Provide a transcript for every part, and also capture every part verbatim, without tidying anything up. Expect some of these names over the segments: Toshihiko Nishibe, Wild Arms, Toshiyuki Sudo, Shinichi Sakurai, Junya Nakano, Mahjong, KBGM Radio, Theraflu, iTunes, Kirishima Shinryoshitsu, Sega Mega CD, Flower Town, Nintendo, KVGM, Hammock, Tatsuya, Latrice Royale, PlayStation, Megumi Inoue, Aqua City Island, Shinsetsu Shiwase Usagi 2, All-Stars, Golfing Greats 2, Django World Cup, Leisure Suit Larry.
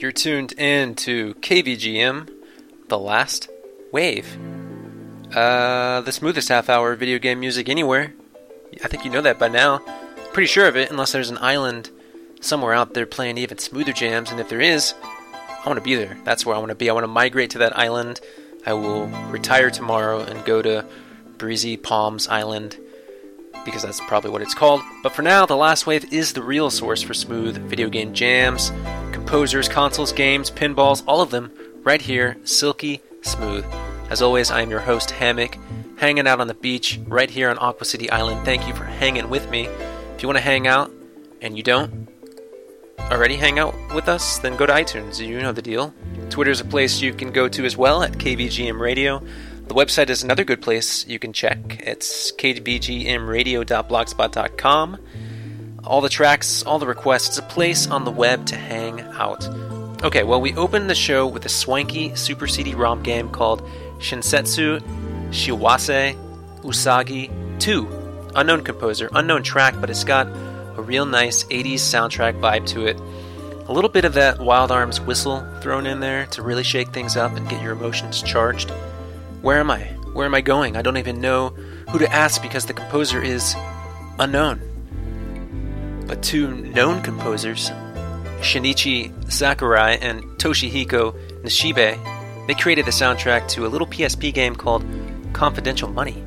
You're tuned in to K V G M, The Last Wave. Uh, the smoothest half hour of video game music anywhere. I think you know that by now. Pretty sure of it, unless there's an island somewhere out there playing even smoother jams, and if there is, I want to be there. That's where I want to be. I want to migrate to that island. I will retire tomorrow and go to Breezy Palms Island, because that's probably what it's called. But for now, The Last Wave is the real source for smooth video game jams, composers, consoles, games, pinballs, all of them right here, silky smooth. As always, I am your host, Hammock, hanging out on the beach right here on Aqua City Island. Thank you for hanging with me. If you want to hang out and you don't already hang out with us, then go to iTunes. You know the deal. Twitter's a place you can go to as well, at K B G M Radio. The website is another good place you can check. It's k b g m radio dot blogspot dot com. All the tracks, all the requests, it's a place on the web to hang out. Okay, well, we opened the show with a swanky Super C D ROM game called Shinsetsu Shiwase Usagi two. Unknown composer, unknown track, but it's got a real nice eighties soundtrack vibe to it. A little bit of that Wild Arms whistle thrown in there to really shake things up and get your emotions charged. Where am I? Where am I going? I don't even know who to ask because the composer is unknown. But two known composers, Shinichi Sakurai and Toshihiko Nishibe, they created the soundtrack to a little P S P game called Confidential Money.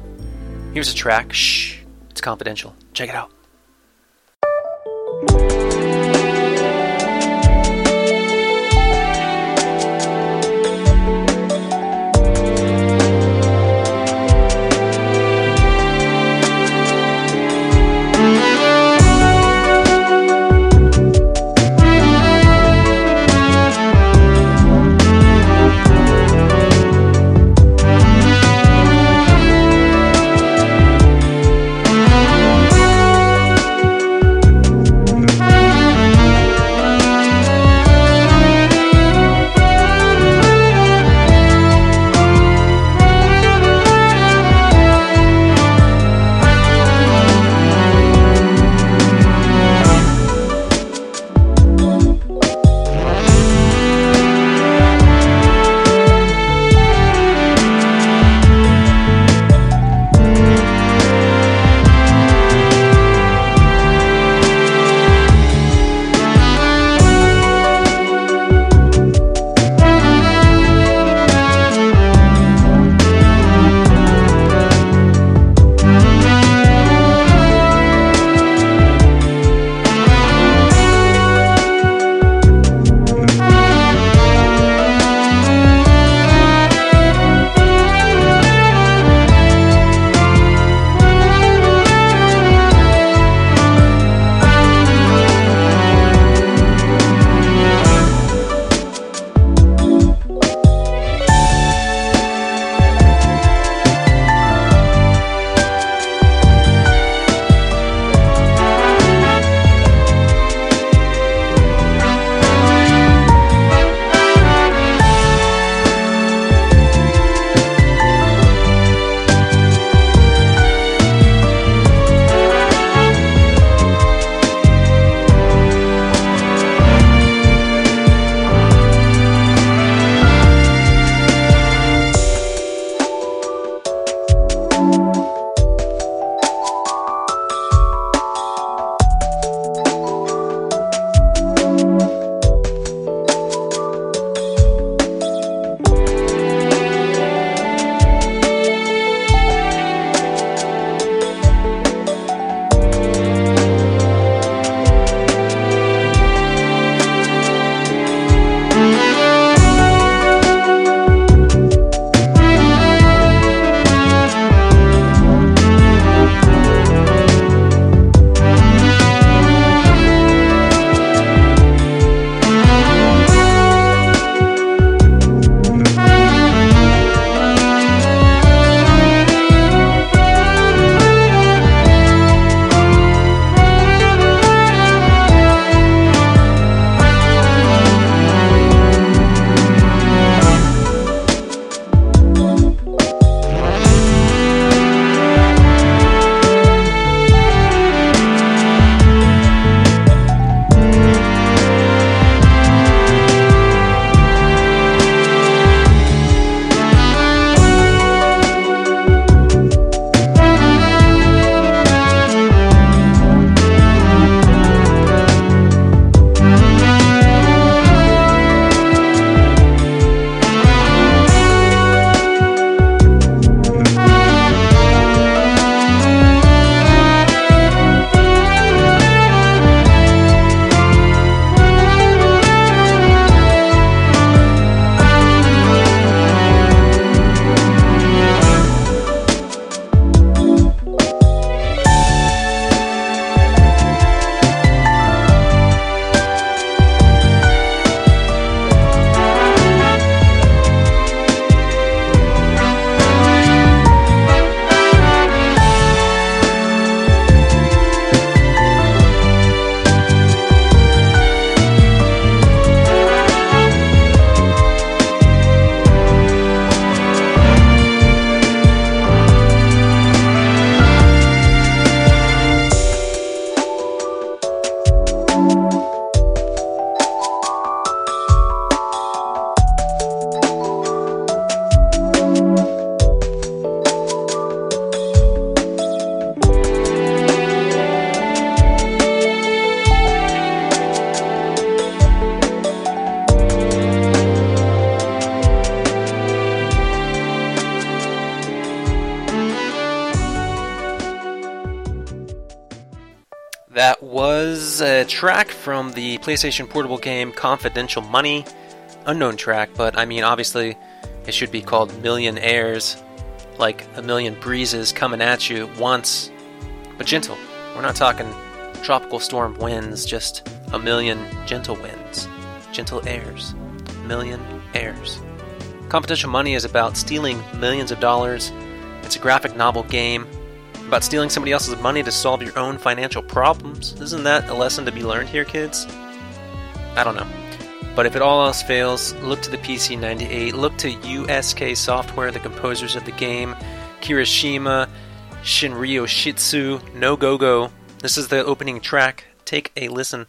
Here's a track. Shh, it's confidential. Check it out. Bye. is a track from the PlayStation Portable game Confidential Money. Unknown track, but I mean, obviously, it should be called Million Airs, like a million breezes coming at you once, but gentle. We're not talking tropical storm winds, just a million gentle winds, gentle airs, million airs. Confidential Money is about stealing millions of dollars. It's a graphic novel game about stealing somebody else's money to solve your own financial problems. Isn't that a lesson to be learned here, kids? I don't know. But if it all else fails, look to the P C ninety-eight, look to U S K Software, the composers of the game, Kirishima Shinryoshitsu no go go. This is the opening track. Take a listen.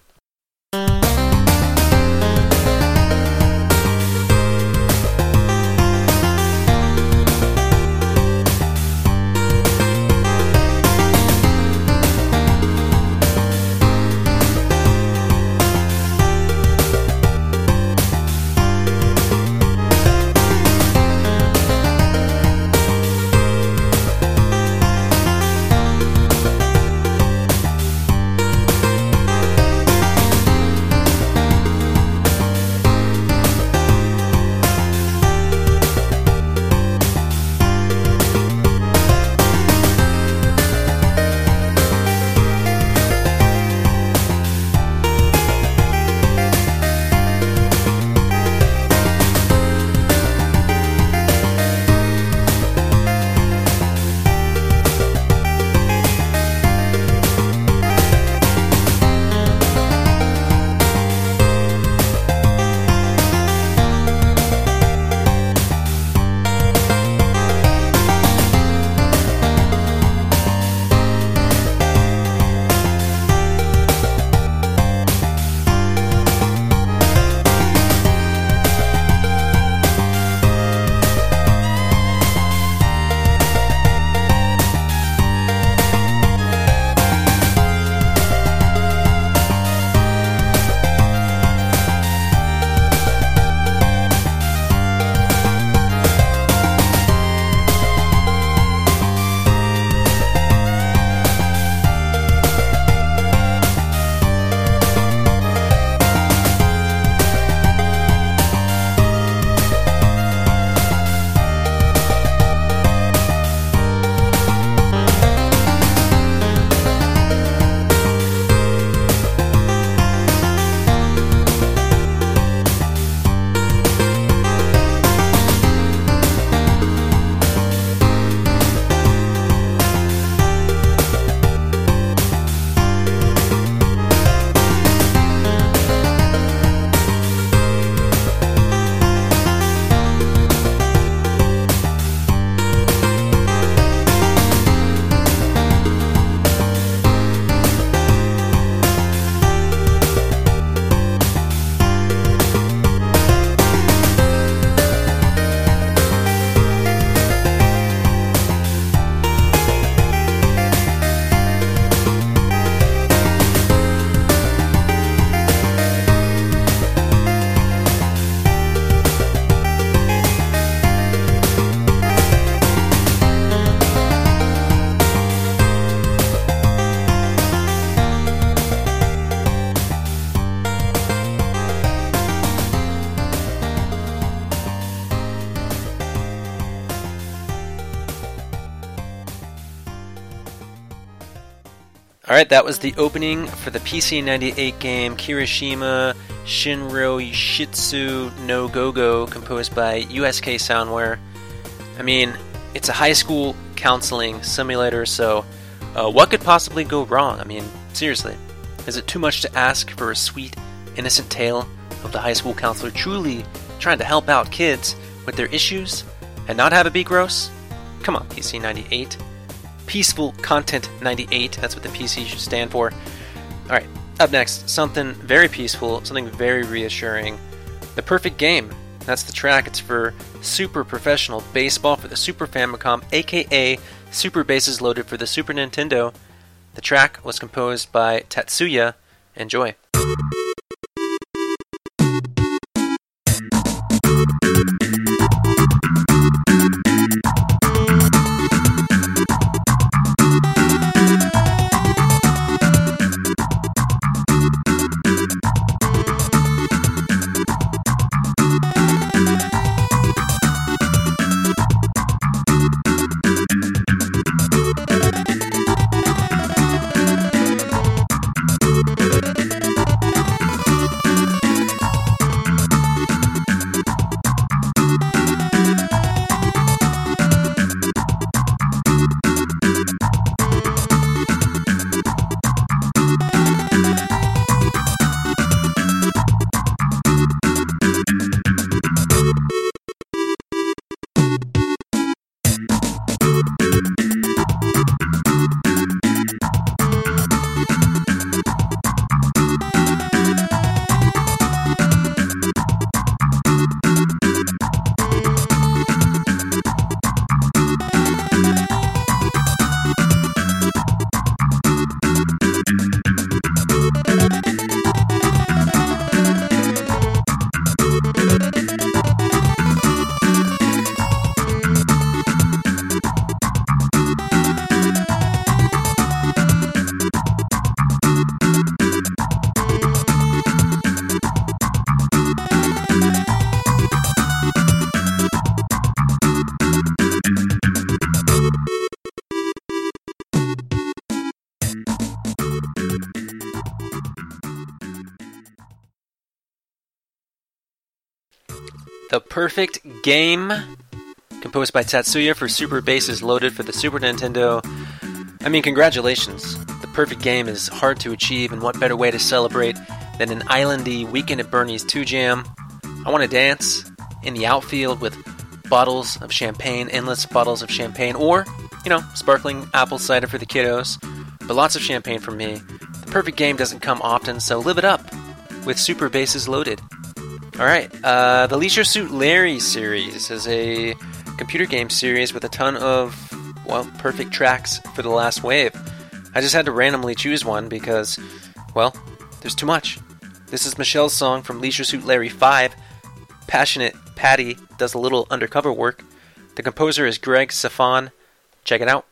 Alright, that was the opening for the P C ninety-eight game Kirishima Shinryoshitsu no go go, composed by U S K Soundware. I mean, it's a high school counseling simulator, so uh, what could possibly go wrong? I mean, seriously, is it too much to ask for a sweet, innocent tale of the high school counselor truly trying to help out kids with their issues and not have it be gross? Come on, P C ninety-eight. Peaceful Content ninety-eight, that's what the P C should stand for. Alright, up next, something very peaceful, something very reassuring. The Perfect Game, that's the track. It's for Super Professional Baseball for the Super Famicom, aka Super Bases Loaded for the Super Nintendo. The track was composed by Tatsuya. Enjoy. The Perfect Game, composed by Tatsuya for Super Bases Loaded for the Super Nintendo. I mean, congratulations. The Perfect Game is hard to achieve, and what better way to celebrate than an islandy Weekend at Bernie's two jam. I want to dance in the outfield with bottles of champagne, endless bottles of champagne, or, you know, sparkling apple cider for the kiddos, but lots of champagne for me. The Perfect Game doesn't come often, so live it up with Super Bases Loaded. Alright, uh, the Leisure Suit Larry series is a computer game series with a ton of, well, perfect tracks for the last wave. I just had to randomly choose one because, well, there's too much. This is Michelle's song from Leisure Suit Larry five, Passionate Patty Does a Little Undercover Work. The composer is Greg Saffan. Check it out.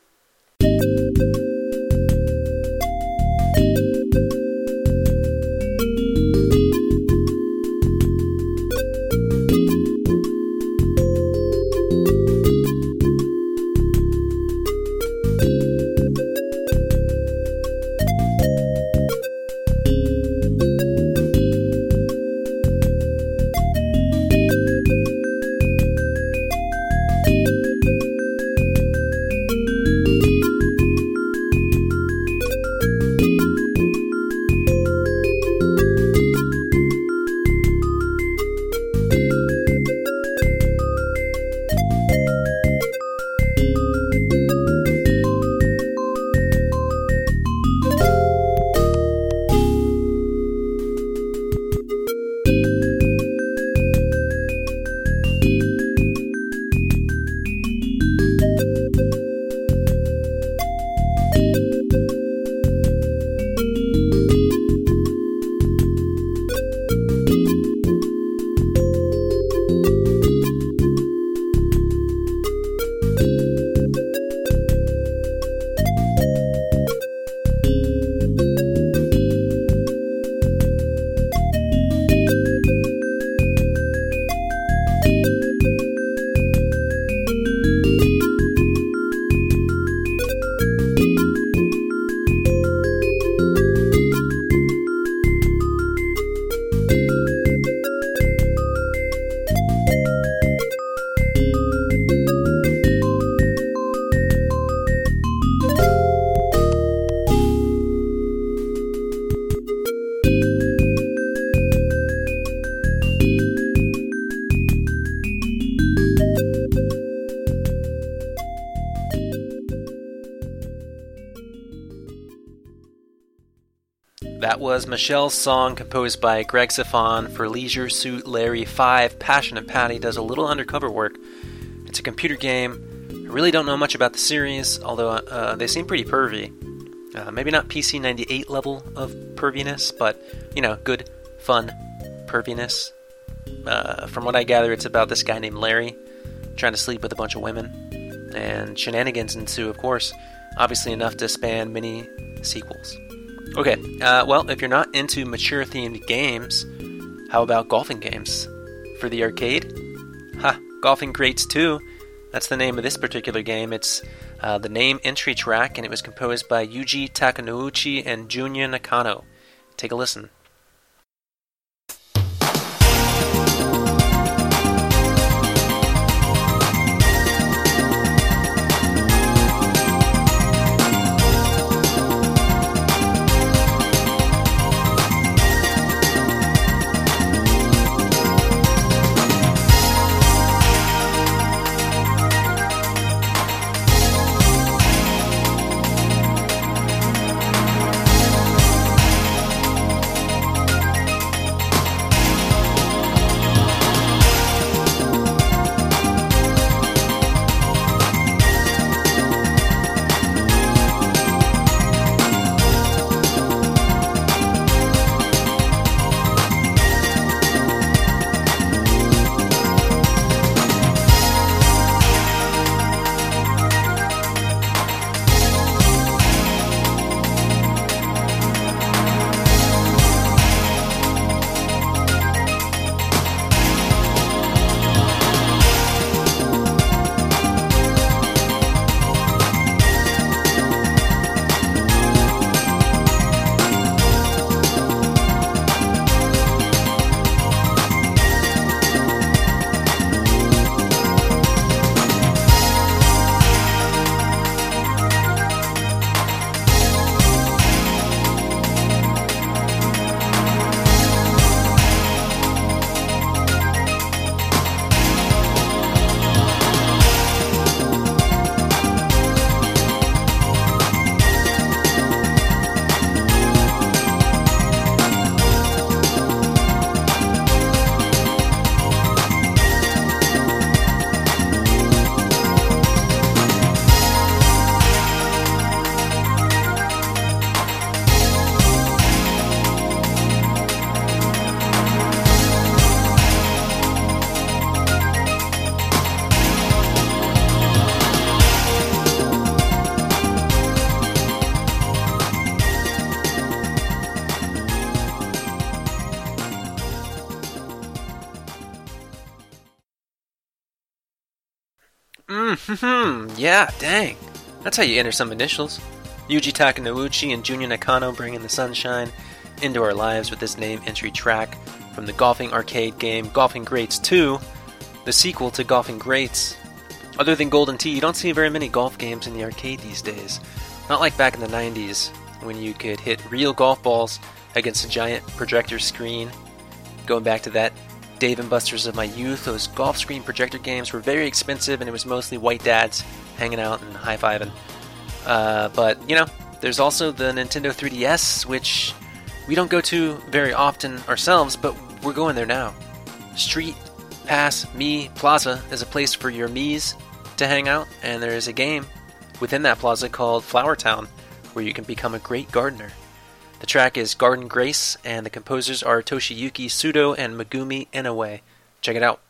Was Michelle's song composed by Greg Saffan for Leisure Suit Larry five, Passionate Patty Does a Little Undercover Work. It's a computer game. I really don't know much about the series, although uh, they seem pretty pervy. Uh, maybe not P C ninety-eight level of perviness, but, you know, good, fun perviness. Uh, from what I gather, it's about this guy named Larry trying to sleep with a bunch of women, and shenanigans ensue, of course, obviously enough to span many sequels. Okay, uh, well, if you're not into mature-themed games, how about golfing games? For the arcade? Ha, Golfing Greats two. That's the name of this particular game. It's uh, the name entry track, and it was composed by Yuji Takanouchi and Junya Nakano. Take a listen. Mm-hmm, yeah, dang. That's how you enter some initials. Yuji Takanouchi and Junya Nakano bring in the sunshine into our lives with this name entry track from the golfing arcade game Golfing Greats two, the sequel to Golfing Greats. Other than Golden Tee, you don't see very many golf games in the arcade these days. Not like back in the nineties, when you could hit real golf balls against a giant projector screen. Going back to that Dave and Buster's of my youth, those golf screen projector games were very expensive, and it was mostly white dads hanging out and high-fiving. Uh, but, you know, there's also the Nintendo three D S, which we don't go to very often ourselves, but we're going there now. Street Pass Me Plaza is a place for your Miis to hang out, and there is a game within that plaza called Flower Town, where you can become a great gardener. The track is Garden Grace, and the composers are Toshiyuki Sudo and Megumi Inoue. Check it out.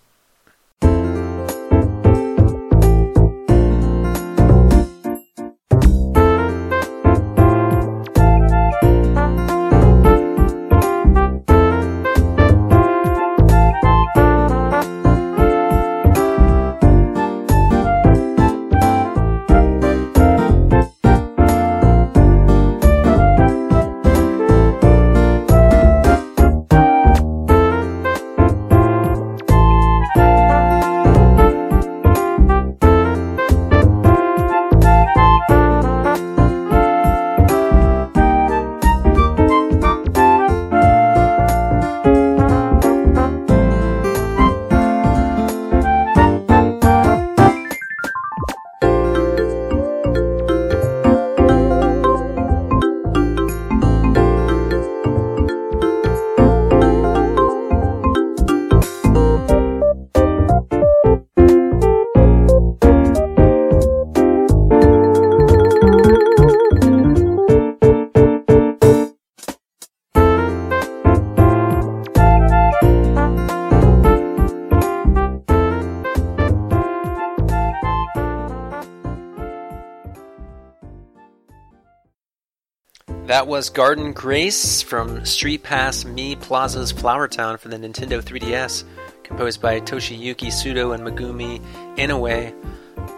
That was Garden Grace from Street Pass Me Plaza's Flower Town for the Nintendo three D S, composed by Toshiyuki Sudo and Megumi Inoue.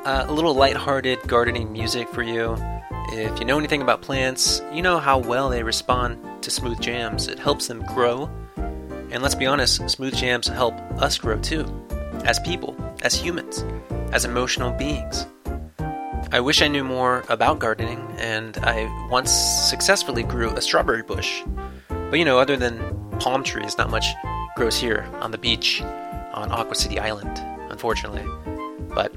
Uh, a little lighthearted gardening music for you. If you know anything about plants, you know how well they respond to smooth jams. It helps them grow. And let's be honest, smooth jams help us grow too, as people, as humans, as emotional beings. I wish I knew more about gardening, and I once successfully grew a strawberry bush. But you know, other than palm trees, not much grows here on the beach on Aqua City Island, unfortunately. But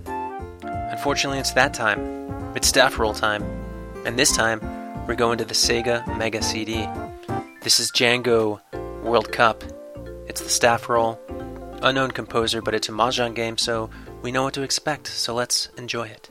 unfortunately, it's that time. It's staff roll time. And this time, we're going to the Sega Mega C D. This is Django World Cup. It's the staff roll. Unknown composer, but it's a mahjong game, so we know what to expect. So let's enjoy it.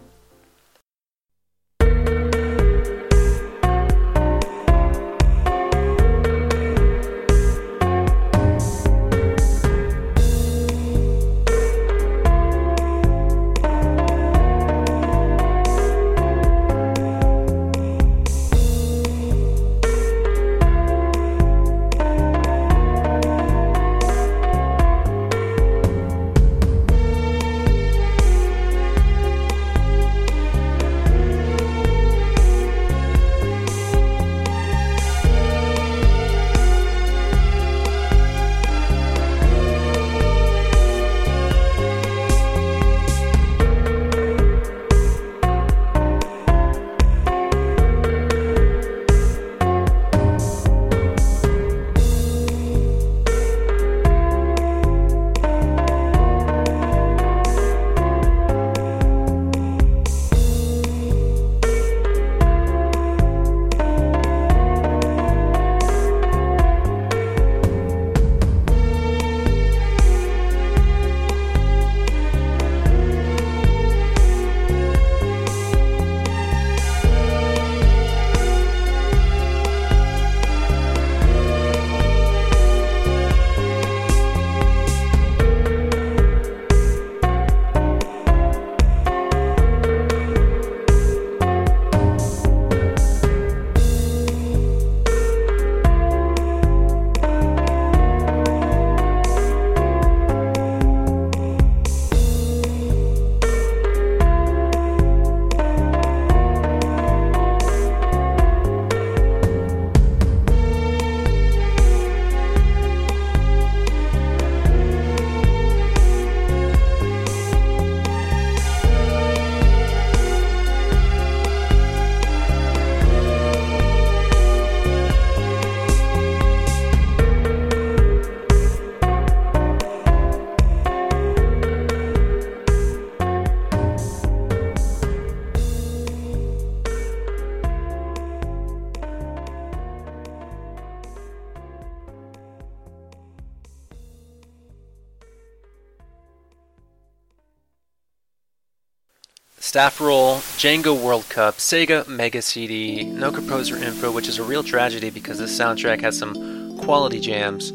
Staff Roll, Django World Cup, Sega Mega C D, no composer info, which is a real tragedy because this soundtrack has some quality jams.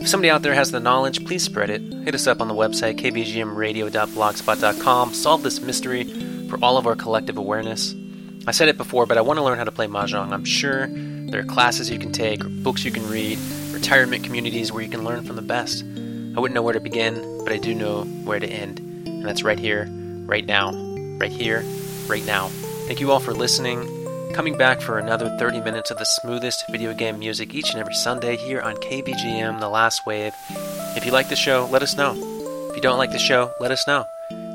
If somebody out there has the knowledge, please spread it. Hit us up on the website, k b g m radio dot blogspot dot com. Solve this mystery for all of our collective awareness. I said it before, but I want to learn how to play Mahjong. I'm sure there are classes you can take, or books you can read, retirement communities where you can learn from the best. I wouldn't know where to begin, but I do know where to end. And that's right here, right now, right here, right now. Thank you all for listening. Coming back for another thirty minutes of the smoothest video game music each and every Sunday here on K B G M, The Last Wave. If you like the show, let us know. If you don't like the show, let us know.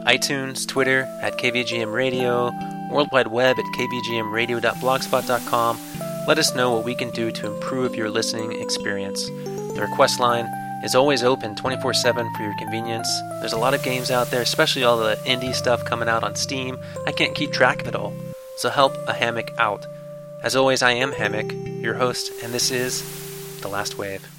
iTunes, Twitter, at K B G M Radio, World Wide Web at k b g m radio dot blogspot dot com. Let us know what we can do to improve your listening experience. The request line is always open twenty-four seven for your convenience. There's a lot of games out there, especially all the indie stuff coming out on Steam. I can't keep track of it all. So help a hammock out. As always, I am Hammock, your host, and this is The Last Wave.